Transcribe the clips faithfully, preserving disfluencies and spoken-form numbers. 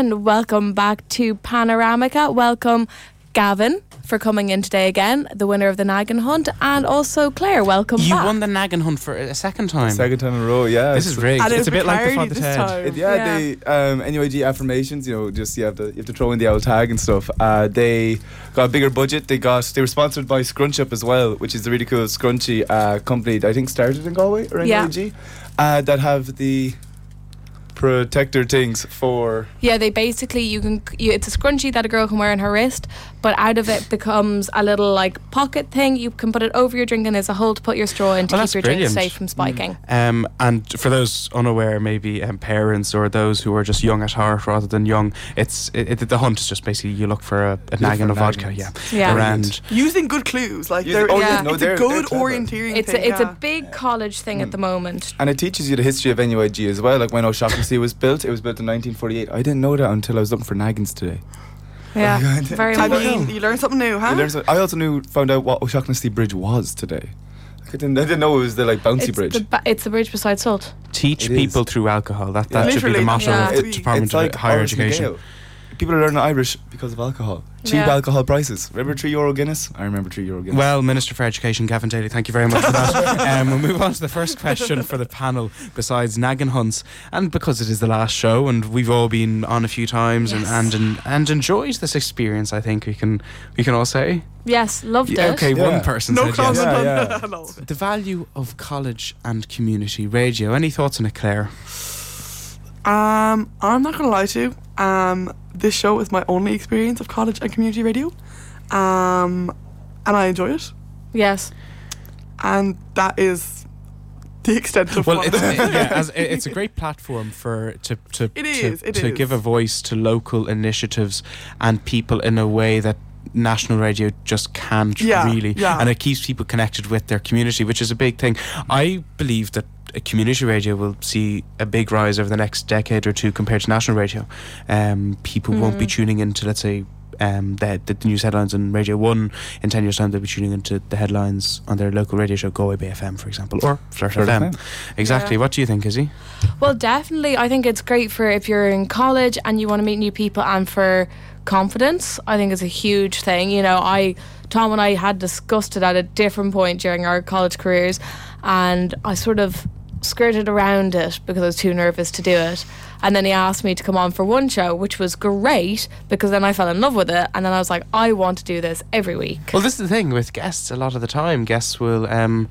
and welcome back to Panoramica. Welcome, Gavin, for coming in today again, the winner of the Naggin Hunt, and also Claire, welcome you back. You won the Naggin Hunt for a second time. Second time in a row, yeah. This is rigged. It's, it's a bit like the Father Ted. It, yeah, yeah, the um, N U I G affirmations, you know, just you have to you have to throw in the old tag and stuff. Uh, they got a bigger budget. They got they were sponsored by ScrunchUp as well, which is the really cool scrunchie uh, company that I think started in Galway or N U I G, yeah. uh, that have the protector things for yeah they basically you can you, it's a scrunchie that a girl can wear on her wrist, but out of it becomes a little like pocket thing. You can put it over your drink and there's a hole to put your straw in to oh, keep your brilliant. drink safe from spiking. mm. Um, and for those unaware, maybe um, parents or those who are just young at heart rather than young, it's it, it, the hunt is just basically you look for a, a naggin of vodka yeah, yeah. around using good clues like they're, oh, yeah. no, it's they're, a good orienteering it's thing a, it's yeah. a big college thing mm. at the moment, and it teaches you the history of N U I G as well. Like when our shopping it was built. It was built in nineteen forty-eight. I didn't know that until I was looking for naggins today. Yeah, very much. I mean, you learn something new, huh? I, something. I also knew, found out what O'Shaughnessy Bridge was today. I didn't, I didn't know it was the like bouncy it's bridge. The ba- it's the bridge beside Salt. Teach it people is. through alcohol. That that yeah. should be the motto yeah. of the it, Department like of Higher Irish Education. Miguel. People are learning Irish because of alcohol. Cheap yeah. alcohol prices. Remember three euro Guinness? I remember three euro Guinness. Well, Minister for Education, Gavin Daly, thank you very much for that. Um, we'll move on to the first question for the panel, besides naggin hunts. And because it is the last show and we've all been on a few times yes. and, and, and, and enjoyed this experience, I think we can we can all say. Yes, loved yeah, it. Okay, yeah. one person no said comment yes. on yeah, yeah. The value of college and community radio. Any thoughts on it, Claire? Um, I'm not going to lie to you. Um, this show is my only experience of college and community radio, um, and I enjoy it. Yes. And that is the extent of well, what it's, it, yeah, as it, it's a great platform for to to it is, to, it to is. give a voice to local initiatives and people in a way that national radio just can't yeah, really, yeah. and it keeps people connected with their community, which is a big thing. I believe that a community radio will see a big rise over the next decade or two compared to national radio. Um, people mm. won't be tuning into, let's say, um, the, the news headlines on Radio one in ten years' time. They'll be tuning into the headlines on their local radio show, Galway Bay F M, for example, or Flirt F M. Exactly. Yeah. What do you think, Izzy? Well, definitely. I think it's great for if you're in college and you want to meet new people, and for confidence. I think it's a huge thing. You know, I Tom and I had discussed it at a different point during our college careers, and I sort of skirted around it because I was too nervous to do it, and then he asked me to come on for one show, which was great because then I fell in love with it, and then I was like, I want to do this every week. Well, this is the thing with guests. A lot of the time guests will um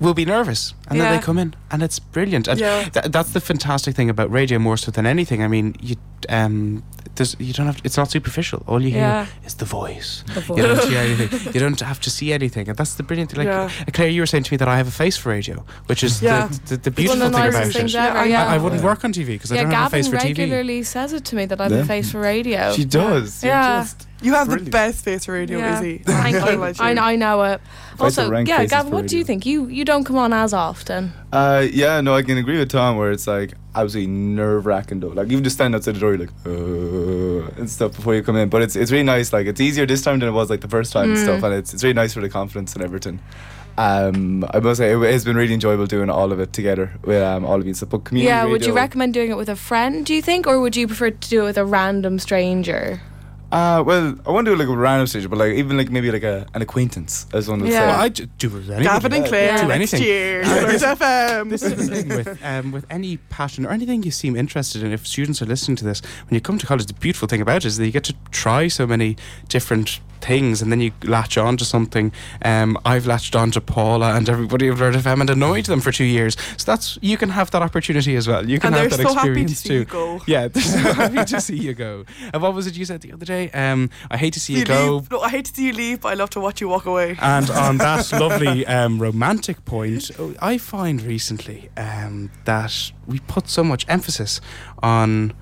will be nervous, and yeah. then they come in and it's brilliant. And yeah. th- that's the fantastic thing about radio, more so than anything. I mean, you um There's, you don't have to, it's not superficial. All you hear yeah. is the voice. The voice. You don't hear anything. You don't have to see anything, and that's the brilliant thing. Like yeah. Claire, you were saying to me that I have a face for radio, which is yeah. the, the, the beautiful thing about it. Ever, yeah. I, I wouldn't yeah. work on T V because I yeah, don't Gavin have a face for T V. Gavin regularly says it to me that I have yeah. a face for radio. She does. Yeah. Just you have brilliant. the best face for radio, yeah. Izzy. Thank you. I, I know it. Also, yeah, Gavin, what do you think? You you don't come on as often. Uh, yeah, no, I can agree with Tom where it's like absolutely nerve-wracking though. Like even just stand outside the door, you're like, uh, and stuff before you come in. But it's it's really nice. Like it's easier this time than it was like the first time mm. and stuff. And it's it's really nice for the confidence and everything. Um, I must say it has been really enjoyable doing all of it together with um, all of you. So, but community yeah, radio, would you recommend doing it with a friend? Do you think, or would you prefer to do it with a random stranger? Uh, well, I want to do like a random stage, but like even like maybe like a, an acquaintance as one would yeah. say. Well, I do, do anything. Gavin and Claire, yeah. do anything. Cheers, F M. This is the thing with um, with any passion or anything you seem interested in. If students are listening to this, when you come to college, the beautiful thing about it is that you get to try so many different things, and then you latch on to something. Um, I've latched on to Paula and everybody at Learn F M and annoyed them for two years. So that's you can have that opportunity as well. You can and have that so experience too. Yeah, they're so happy to see you go. And what was it you said the other day? Um, I hate to see you, you go. Leave. No, I hate to see you leave, but I love to watch you walk away. And on that lovely um, romantic point, I find recently um, that we put so much emphasis on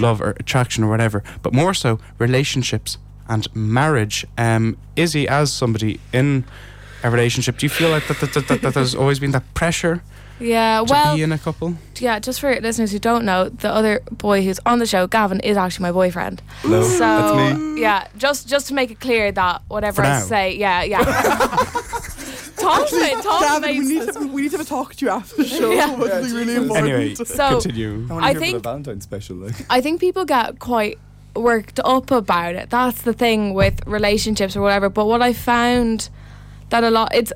love or attraction or whatever, but more so relationships and marriage. Um, Izzy, as somebody in a relationship, do you feel like that, that, that, that, that there's always been that pressure? Yeah, well, to be in a couple? Yeah, just for listeners who don't know, the other boy who's on the show, Gavin, is actually my boyfriend. Hello, so, that's me. Yeah, just, just to make it clear that whatever I say, yeah, yeah. Tom, Actually, Tom David, we, need to, we need to have a talk to you after the show. Yeah. Yeah, really important. Anyway, so continue. I, I think Valentine's special. Like. I think people get quite worked up about it. That's the thing with relationships or whatever. But what I found that a lot, it's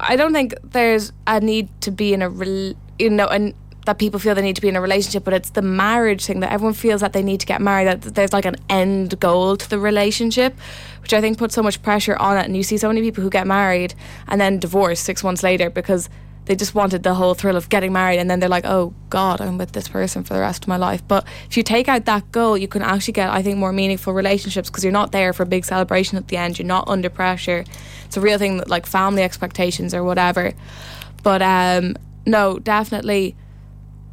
I don't think there's a need to be in a re, you know, and that people feel they need to be in a relationship, but it's the marriage thing that everyone feels that they need to get married, that there's like an end goal to the relationship, which I think puts so much pressure on it. And you see so many people who get married and then divorce six months later because they just wanted the whole thrill of getting married, and then they're like, oh God, I'm with this person for the rest of my life. But if you take out that goal, you can actually get, I think, more meaningful relationships, because you're not there for a big celebration at the end, you're not under pressure. It's a real thing, that like family expectations or whatever. But um, no, definitely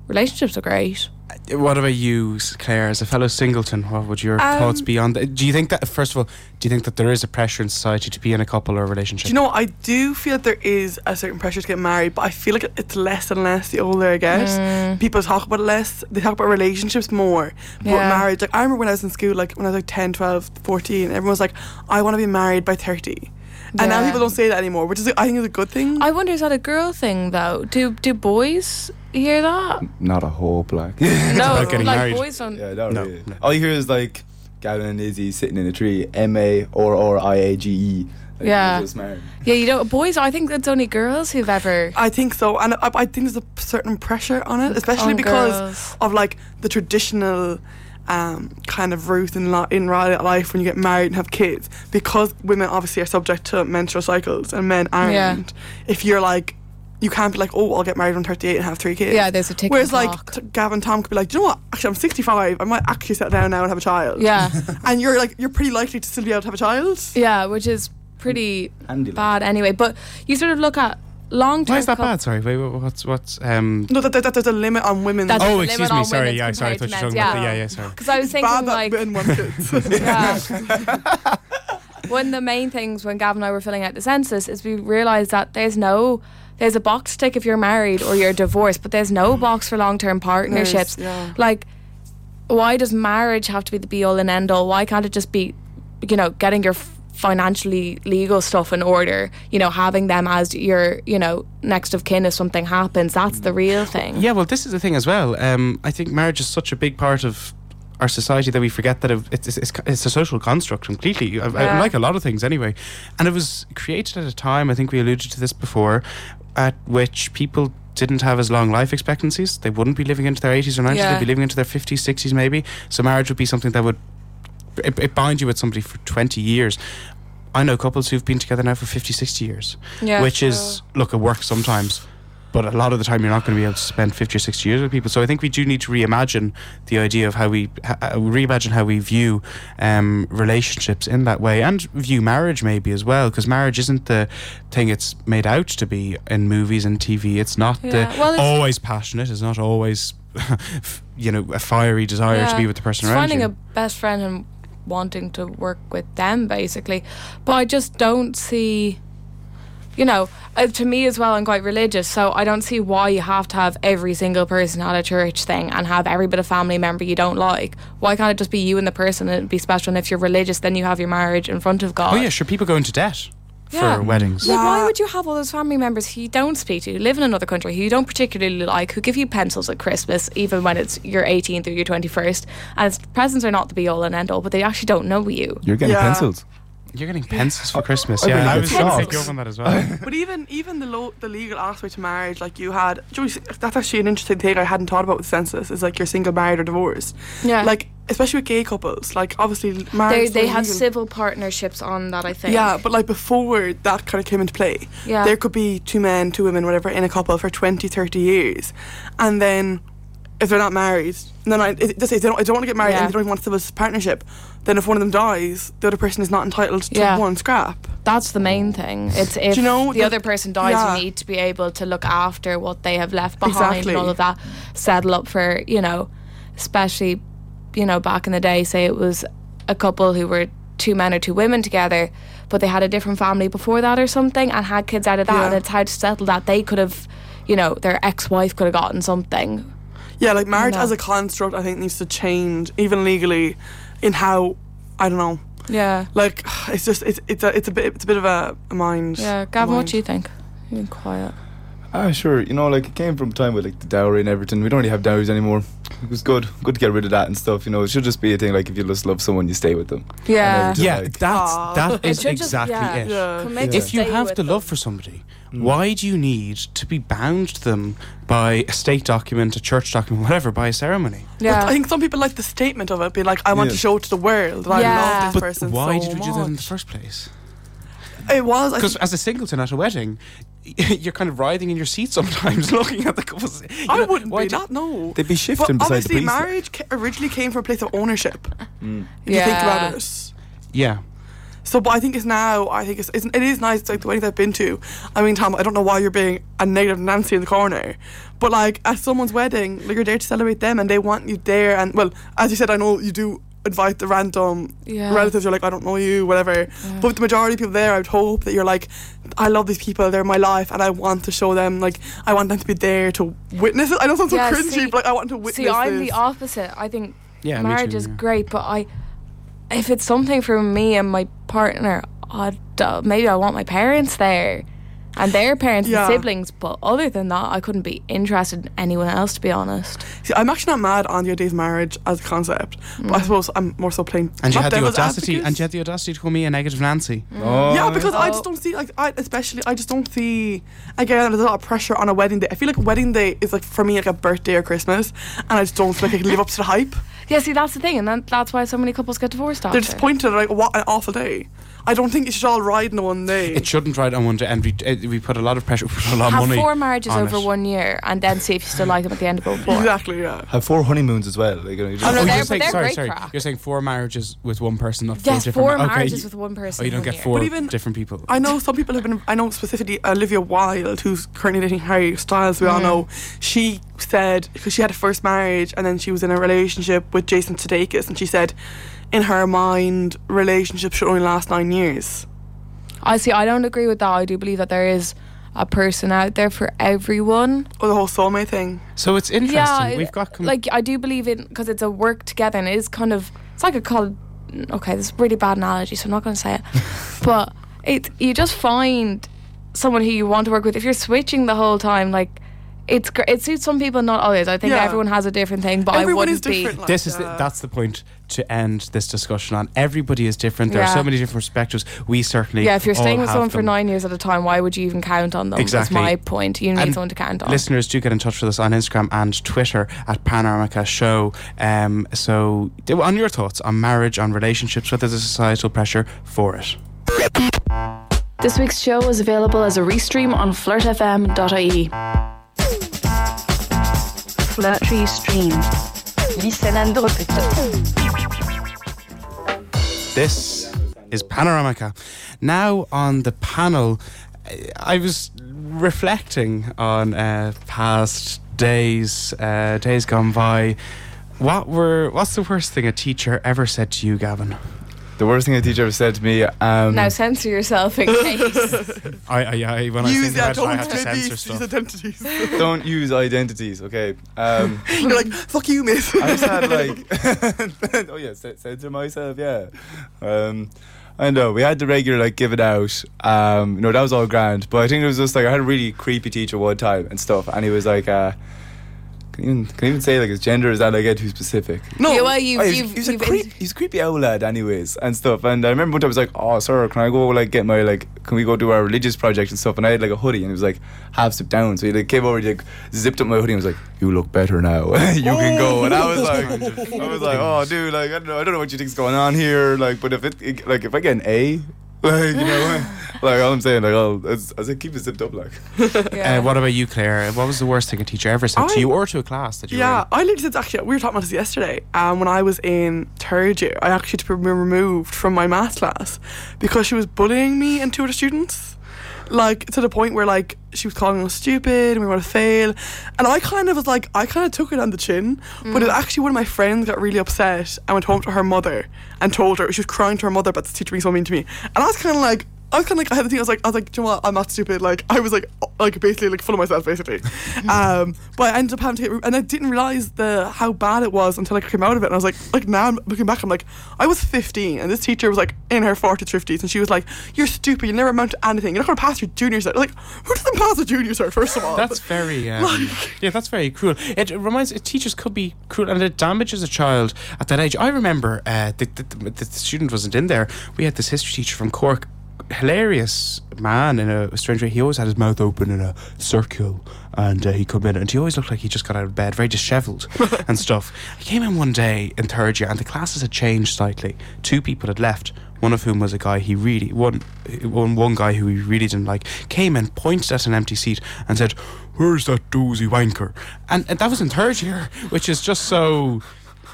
relationships are great. What about you, Claire, as a fellow singleton? What would your um, thoughts be on that? Do you think that, first of all, do you think that there is a pressure in society to be in a couple or a relationship? Do you know what? I do feel that there is a certain pressure to get married, but I feel like it's less and less the older I get. Mm. People talk about it less. They talk about relationships more. But yeah. marriage, like I remember when I was in school, like when I was like ten, twelve, fourteen, everyone was like, I want to be married by thirty. And yeah. now people don't say that anymore, which is, I think, is a good thing. I wonder, is that a girl thing though? Do do boys hear that? Not a whole black. No, like married. Boys don't. Yeah, not no. really. No. All you hear is like Gavin and Izzy sitting in a tree, M A or or I A G E. Like yeah, yeah. You know, boys. I think it's only girls who've ever. I think so, and I, I think there's a certain pressure on it, especially on because girls. Of like the traditional. Um, kind of route in, li- in life when you get married and have kids, because women obviously are subject to menstrual cycles and men aren't. Yeah. If you're like, you can't be like, oh, I'll get married when I'm thirty-eight and have three kids. Yeah, there's a tick. Whereas like t- Gavin Tom could be like, do you know what? Actually, I'm sixty-five. I might actually settle down now and have a child. Yeah. And you're like, you're pretty likely to still be able to have a child. Yeah, which is pretty Andy bad like. Anyway. But you sort of look at. Long time. Why is that bad? Sorry, wait, what's what's um? No, that, that, that there's a limit on women. Oh, excuse me, sorry, yeah, sorry, I thought you were talking yeah. about the, yeah, yeah, sorry. Because I was it's thinking bad like that men want kids. One of the main things when Gav and I were filling out the census is we realised that there's no, there's a box to tick if you're married or you're divorced, but there's no mm. box for long-term partnerships. Yeah. Like, why does marriage have to be the be-all and end-all? Why can't it just be, you know, getting your f- financially legal stuff in order, you know, having them as your, you know, next of kin if something happens? That's the real thing. Yeah, well, this is the thing as well. Um, I think marriage is such a big part of our society that we forget that it's it's, it's a social construct completely. I, yeah. I like a lot of things anyway. And it was created at a time, I think we alluded to this before, at which people didn't have as long life expectancies. They wouldn't be living into their eighties or nineties. Yeah. They'd be living into their fifties, sixties maybe. So marriage would be something that would It, it binds you with somebody for twenty years. I know couples who've been together now for fifty, sixty years, yeah, which sure. is, look, it works sometimes, but a lot of the time you're not going to be able to spend fifty or sixty years with people. So I think we do need to reimagine the idea of how we ha- reimagine how we view um, relationships in that way, and view marriage maybe as well, because marriage isn't the thing it's made out to be in movies and T V. It's not yeah. the well, it's always passionate, it's not always you know, a fiery desire yeah. to be with the person it's around finding you. Finding a best friend and wanting to work with them, basically. But I just don't see, you know, uh, to me as well, I'm quite religious, so I don't see why you have to have every single person at a church thing and have every bit of family member you don't like. Why can't it just be you and the person and it'd be special? And if you're religious, then you have your marriage in front of God. Oh yeah, sure, people go into debt yeah. for weddings. Yeah. Like, why would you have all those family members who you don't speak to, who live in another country, who you don't particularly like, who give you pencils at Christmas, even when it's your eighteenth or your twenty-first, and it's, presents are not the be-all and end-all, but they actually don't know you. You're getting yeah. pencils. You're getting pencils for Christmas. Yeah, yeah. I was going on that as well. But even even the lo- the legal aspect to marriage, like you had, that's actually an interesting thing I hadn't thought about with census. Is like you're single, married, or divorced. Yeah. Like especially with gay couples, like obviously marriage. They they have civil partnerships on that, I think. Yeah, but like before that kind of came into play, yeah. there could be two men, two women, whatever, in a couple for twenty, thirty years, and then if they're not married, then I if they don't I don't want to get married yeah. and they don't even want a civil partnership. Then if one of them dies, the other person is not entitled to yeah. one scrap. That's the main thing. It's if you know, the, the other person dies, yeah. you need to be able to look after what they have left behind exactly. and all of that. Settle up for, you know, especially, you know, back in the day, say it was a couple who were two men or two women together, but they had a different family before that or something and had kids out of that yeah. and it's how to settle that. They could have, you know, their ex-wife could have gotten something. Yeah, like marriage no. as a construct, I think, needs to change, even legally, in how, I don't know. Yeah. Like, it's just, it's it's a, it's a bit it's a bit of a, a mind. Yeah, Gavin, what do you think? Being quiet. Ah, sure. You know, like, it came from a time with, like, the dowry and everything. We don't really have dowries anymore. It was good. Good to get rid of that and stuff, you know. It should just be a thing, like, if you just love someone, you stay with them. Yeah. Yeah, like, that's, that is exactly just, yeah. it. Yeah. Yeah. If you have the love them. for somebody, mm. why do you need to be bound to them by a state document, a church document, whatever, by a ceremony? Yeah. But I think some people like the statement of it, be like, I want yeah. to show it to the world that yeah. I love this but person why so did we do much. that in the first place? It was. Because as a singleton at a wedding... You're kind of writhing in your seat sometimes, looking at the couples. You know, I wouldn't be that. No, they'd be shifting. But beside the police. Obviously, marriage ca- originally came from a place of ownership. Mm. If yeah. you think about it. Yeah. So, but I think it's now. I think it's, it's it is nice. It's like the weddings I've been to. I mean, Tom, I don't know why you're being a negative Nancy in the corner, but like at someone's wedding, like, you're there to celebrate them, and they want you there. And well, as you said, I know you do invite the random yeah. relatives. You're like, I don't know you, whatever. Yeah. But with the majority of people there, I would hope that you're like, I love these people, they're my life, and I want to show them, like, I want them to be there to witness it. I know it sounds yeah, so cringy, see, but like, I want to witness it. See, I'm this. the opposite. I think yeah, marriage too, is yeah. great, but I, if it's something for me and my partner, I'd, uh, maybe I want my parents there and their parents yeah. and siblings, but other than that, I couldn't be interested in anyone else, to be honest. See, I'm actually not mad on your day's marriage as a concept, but mm. I suppose I'm more so plain. And you had the audacity, advocates. and you had the audacity to call me a negative Nancy. Mm. Oh. Yeah, because oh. I just don't see, like, I especially, I just don't see. Again, there's a lot of pressure on a wedding day. I feel like wedding day is like for me like a birthday or Christmas, and I just don't feel like I can live up to the hype. Yeah, see, that's the thing, and then that's why so many couples get divorced after. They're disappointed. Like, what an awful day. I don't think it should all ride on one day. It shouldn't ride on one day, and we, it, we put a lot of pressure, we put a lot of money. Have four marriages over it. one year, and then see if you still like them at the end of all four. Exactly, yeah. Have four honeymoons as well. Like, you know, you oh, no, they're, saying, they're sorry, great sorry. Crap. You're saying four marriages with one person, not four yes, different. Yes, four ma- marriages okay, with one person. Oh, you don't get four even, different people. I know some people have been. I know specifically Olivia Wilde, who's currently dating Harry Styles. We mm. all know she said because she had a first marriage, and then she was in a relationship with Jason Sudeikis, and she said, in her mind, relationships should only last nine years. I see, I don't agree with that. I do believe that there is a person out there for everyone. Or oh, the whole soulmate thing. So it's interesting. Yeah, We've got... Com- like, I do believe in... Because it's a work together and it is kind of... It's like a... Col- okay, this is a really bad analogy, so I'm not going to say it. But it, you just find someone who you want to work with. If you're switching the whole time, like... It's gr- it suits some people, not others. I think yeah. everyone has a different thing, but everyone I wouldn't be. Like this that. is the, that's the point to end this discussion on. Everybody is different. There yeah. are so many different perspectives. We certainly yeah. If you're all staying with someone them. for nine years at a time, why would you even count on them? Exactly. That's my point. You need and someone to count on. Listeners, do get in touch with us on Instagram and Twitter at Panoramica Show. Um, so on your thoughts on marriage, on relationships, whether there's a societal pressure for it. This week's show is available as a restream on flirt f m dot i e. Flirt Stream. Listen and repeat. This is Panoramica. Now on the panel, I was reflecting on uh, past days, uh, days gone by. What were? What's the worst thing a teacher ever said to you, Gavin? The worst thing a teacher ever said to me... Um, now censor yourself in case. I, I, I, when use I think about it, I have to censor stuff. Identities. Don't use identities, okay. Um, You're like, fuck you, miss. I just had like... oh yeah, censor myself, yeah. Um, I know, we had the regular like give it out. Um, you know, that was all grand. But I think it was just like, I had a really creepy teacher one time and stuff. And he was like... Uh, Even, can I even say like his gender? Is that like too specific? No, yeah, well, you, oh, you've, he's, you've, a creep, he's a creepy old lad, anyways, and stuff. And I remember one time I was like, "Oh, sir, can I go like get my like? Can we go do our religious project and stuff?" And I had like a hoodie, and it was like half zipped down. So he like came over, he like zipped up my hoodie, and was like, "You look better now. you oh. can go." And I was like, I was like, "Oh, dude, like I don't know, I don't know what you think's going on here. Like, but if it, it like if I get an A." Like, you know, like all I'm saying, like, I'll, I said, keep it zipped up, like. Yeah. Uh, what about you, Claire? What was the worst thing a teacher ever said I, to you or to a class that you yeah, were in? Yeah, I literally said, actually, we were talking about this yesterday. Um, when I was in third year, I actually had to be removed from my maths class because she was bullying me and two other students. Like, to the point where, like, she was calling us stupid and we were going to fail. And I kind of was like, I kind of took it on the chin. Mm. But it actually, one of my friends got really upset and went home to her mother and told her, she was crying to her mother about this teacher being so mean to me. And I was kind of like, I was kind of like, I had the thing, I was like, I was like, do you know what, I'm not stupid, like, I was like, like, basically, like, full of myself, basically, um, but I ended up having to get, and I didn't realise the, how bad it was until I came out of it, and I was like, like, now I'm looking back, I'm like, I was fifteen, and this teacher was, like, in her forties, fifties, and she was like, you're stupid, you never amount to anything, you're not going to pass your junior cert, like, who doesn't pass a junior cert, first of all? That's very, um, like, yeah, that's very cruel. It reminds, teachers could be cruel, and it damages a child at that age. I remember, uh, the, the, the student wasn't in there, we had this history teacher from Cork, hilarious man in a strange way. He always had his mouth open in a circle, and uh, he'd come in and he always looked like he just got out of bed, very dishevelled and stuff. He came in one day in third year and the classes had changed slightly. Two people had left, one of whom was a guy he really one, one, one guy who he really didn't like, came and pointed at an empty seat and said, "Where's that doozy wanker?" And, and that was in third year, which is just so...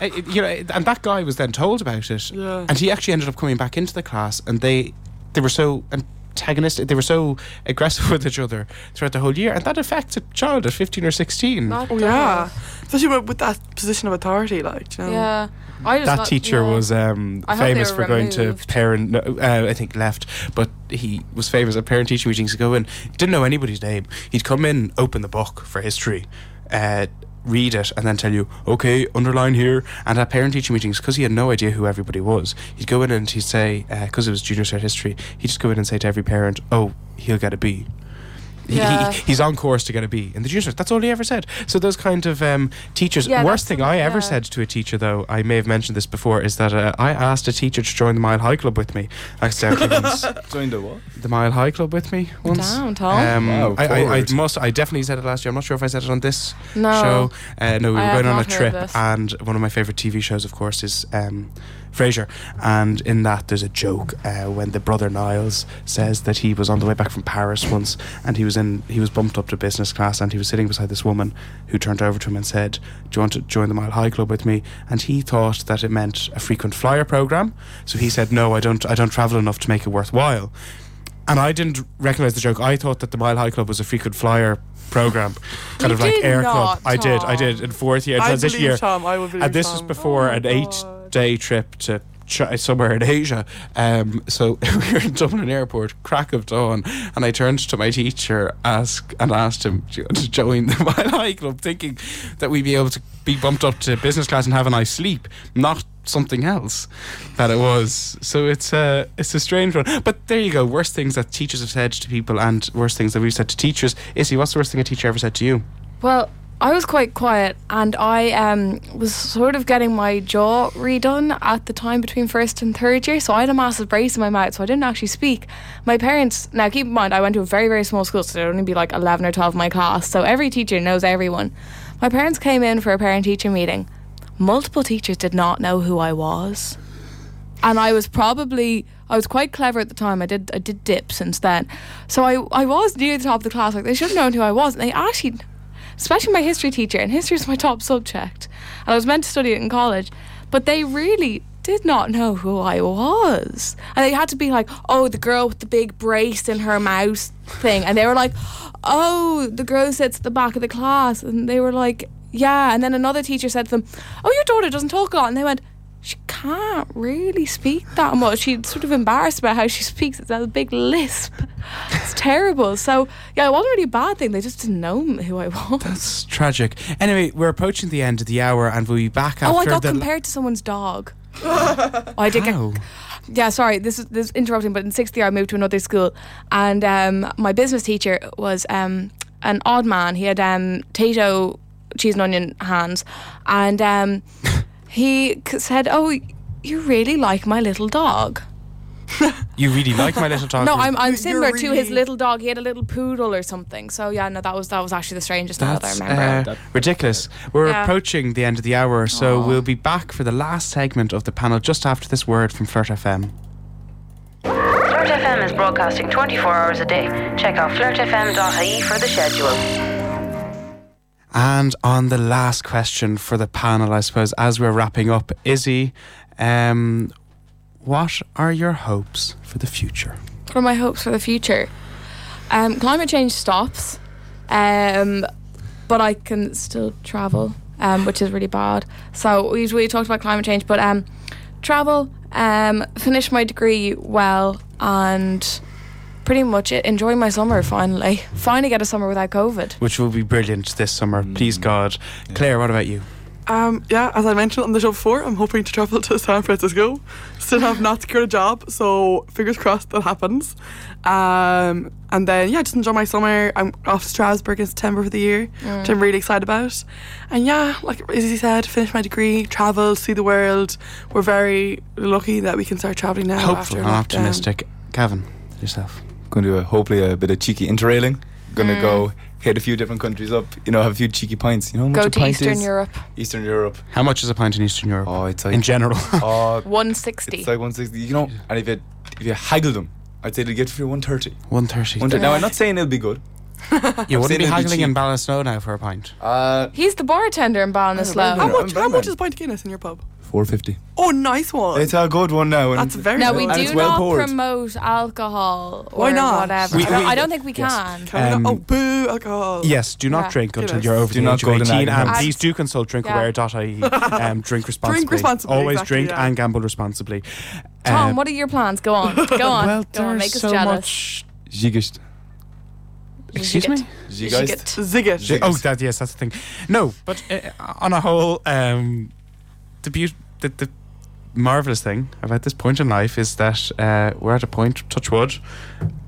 Uh, you know, and that guy was then told about it, yeah. And he actually ended up coming back into the class, and they they were so antagonistic, they were so aggressive with each other throughout the whole year, and that affects a child at fifteen or sixteen. Not oh yeah, especially with that position of authority, like, you know. Yeah, I just that not, teacher yeah. was um, famous for removed. going to parent uh, I think left but he was famous at parent teacher meetings to go in, didn't know anybody's name, he'd come in, open the book for history, uh read it, and then tell you, okay, underline here. And at parent teacher meetings, because he had no idea who everybody was, he'd go in and he'd say, because uh, it was junior cert history, he'd just go in and say to every parent, oh, he'll get a B. Yeah. He, he, he's on course to get a B in the junior cert. That's all he ever said. So those kind of um, teachers. Yeah, worst thing I ever yeah. said to a teacher, though, I may have mentioned this before, is that uh, I asked a teacher to join the Mile High Club with me. I exactly once. Joined the what? The Mile High Club with me once. Down, Tom. Um, wow, I, I, I must. I definitely said it last year. I'm not sure if I said it on this no. show. Uh, no, we were I going on a trip, and one of my favourite T V shows, of course, is um, Frasier. And in that, there's a joke uh, when the brother Niles says that he was on the way back from Paris once, and he was in, he was bumped up to business class, and he was sitting beside this woman who turned over to him and said, do you want to join the Mile High Club with me? And he thought that it meant a frequent flyer program, so he said, no, I don't I don't travel enough to make it worthwhile. And I didn't recognise the joke. I thought that the Mile High Club was a frequent flyer programme, kind you of like Air not, Club. Tom. I did, I did, in fourth year, in transition year. Tom, I believe, and this Tom. was before oh an eight-day trip to Ch- somewhere in Asia. Um, so we were in Dublin airport, crack of dawn, and I turned to my teacher ask and asked him to join the Mile High Club, thinking that we'd be able to be bumped up to business class and have a nice sleep, not something else that it was. So it's a, it's a strange one. But there you go, worst things that teachers have said to people and worst things that we've said to teachers. Issy, what's the worst thing a teacher ever said to you? Well, I was quite quiet, and I um, was sort of getting my jaw redone at the time between first and third year, so I had a massive brace in my mouth, so I didn't actually speak. My parents, now keep in mind, I went to a very, very small school, so there would only be like eleven or twelve in my class, so every teacher knows everyone. My parents came in for a parent-teacher meeting. Multiple teachers did not know who I was. And I was probably, I was quite clever at the time. I did I did dip since then. So I, I was near the top of the class. Like, they should have known who I was. And they actually, especially my history teacher, and history is my top subject, and I was meant to study it in college, but they really did not know who I was. And they had to be like, oh, the girl with the big brace in her mouth thing. And they were like, oh, the girl who sits at the back of the class. And they were like, yeah. And then another teacher said to them, oh, your daughter doesn't talk a lot. And they went, she can't really speak that much. She's sort of embarrassed about how she speaks. It's a big lisp. It's terrible. So, yeah, it wasn't really a bad thing. They just didn't know who I was. That's tragic. Anyway, we're approaching the end of the hour, and we'll be back after... Oh, I got the compared l- to someone's dog. oh, I did how? get... Yeah, sorry, this is, this is interrupting, but in sixth year I moved to another school, and um, my business teacher was um, an odd man. He had um, tato, cheese and onion hands, and... Um, He said, oh, you really like my little dog. You really like my little dog? No, I'm, I'm similar really... to his little dog. He had a little poodle or something. So, yeah, no, that was that was actually the strangest thing that I remember. Uh, ridiculous. We're yeah. approaching the end of the hour, so Aww. we'll be back for the last segment of the panel just after this word from Flirt F M. Flirt F M is broadcasting twenty-four hours a day. Check out flirt f m dot i e for the schedule. And on the last question for the panel, I suppose, as we're wrapping up, Izzy, um, what are your hopes for the future? What are my hopes for the future? Um, climate change stops, um, but I can still travel, um, which is really bad. So we we talked about climate change, but um, travel, um, finish my degree well, and pretty much enjoy my summer finally. Finally get a summer without COVID. Which will be brilliant this summer. Mm. Please God. Yeah. Claire, what about you? Um, yeah, as I mentioned on the show before, I'm hoping to travel to San Francisco. Still have not secured a job, so fingers crossed that happens. Um, and then, yeah, just enjoy my summer. I'm off to Strasbourg in September for the year, mm. which I'm really excited about. And yeah, like Izzy said, finish my degree, travel, see the world. We're very lucky that we can start travelling now. Hopefully, I'm optimistic. Gavin, yourself. Going to do a, hopefully a bit of cheeky interrailing. Going to mm. go hit a few different countries up, you know, have a few cheeky pints. You know how much Go a to pint Eastern is? Europe. Eastern Europe. How much is a pint in Eastern Europe? Oh, it's like in general. uh, one sixty. It's like one sixty. You know, and if you if you haggle them, I'd say they get for one thirty. one thirty. one thirty. Now I'm not saying it'll be good. You wouldn't be haggling be in Ballinasloe now for a pint. Uh, He's the bartender in Ballinasloe. How much? How much is a pint of Guinness in your pub? four fifty. Oh, nice one. It's a good one now. And that's very now, good. Now, we do well not poured. promote alcohol or Why not? whatever. We, we, I, don't, I don't think we yes. can. can um, we oh, boo, alcohol. Yes, do not yeah. drink until Guinness. You're over do the age of eighteen. And please do consult drinkaware dot I E. Yeah. Um, drink responsibly. Drink responsibly. Always exactly, drink yeah. and gamble responsibly. Tom, um, what are your plans? Go on. Go on. Well, Go on. Make so us jealous. Zigist. Excuse me? Zigist. Zigist. Oh, that, yes, that's the thing. No, but uh, on a whole... Um, The, be- the, the marvellous thing about this point in life is that uh, we're at a point, touch wood,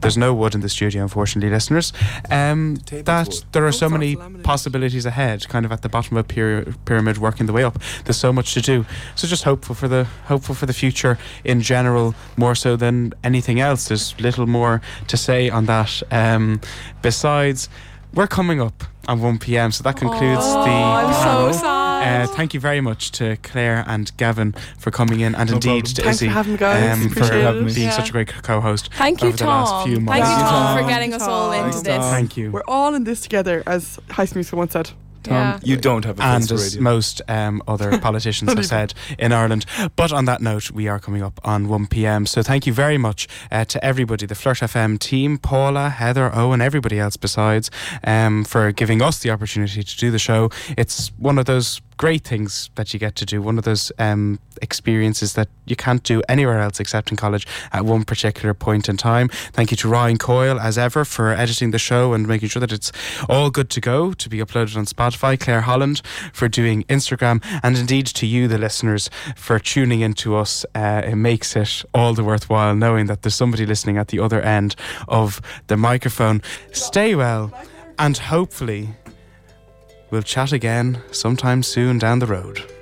there's no wood in the studio, unfortunately, listeners, um, the that wood. there are so many possibilities ahead, kind of at the bottom of a pyra- pyramid, working the way up. There's so much to do. So just hopeful for the hopeful for the future in general, more so than anything else. There's little more to say on that. Um, besides, we're coming up at one p.m, so that concludes oh, the I'm panel. So sad. Uh, thank you very much to Claire and Gavin for coming in, and no indeed problem. to Thanks Izzy for, having guys. Um, for having being yeah. such a great co-host. Thank you, over Tom. The last few months. Thank you, Tom, for getting Tom. us all into Tom. this. Thank you. We're all in this together, as High School Musical once said. Tom, yeah. you don't have a face for radio. And as most um, other politicians have said in Ireland. But on that note, we are coming up on one p.m. So thank you very much uh, to everybody, the Flirt F M team, Paula, Heather, Owen, everybody else besides, um, for giving us the opportunity to do the show. It's one of those great things that you get to do, one of those um, experiences that you can't do anywhere else except in college at one particular point in time. Thank you to Ryan Coyle as ever for editing the show and making sure that it's all good to go to be uploaded on Spotify, Claire Holland for doing Instagram, and indeed to you, the listeners, for tuning in to us. Uh, it makes it all the worthwhile knowing that there's somebody listening at the other end of the microphone. Stay well, and hopefully we'll chat again sometime soon down the road.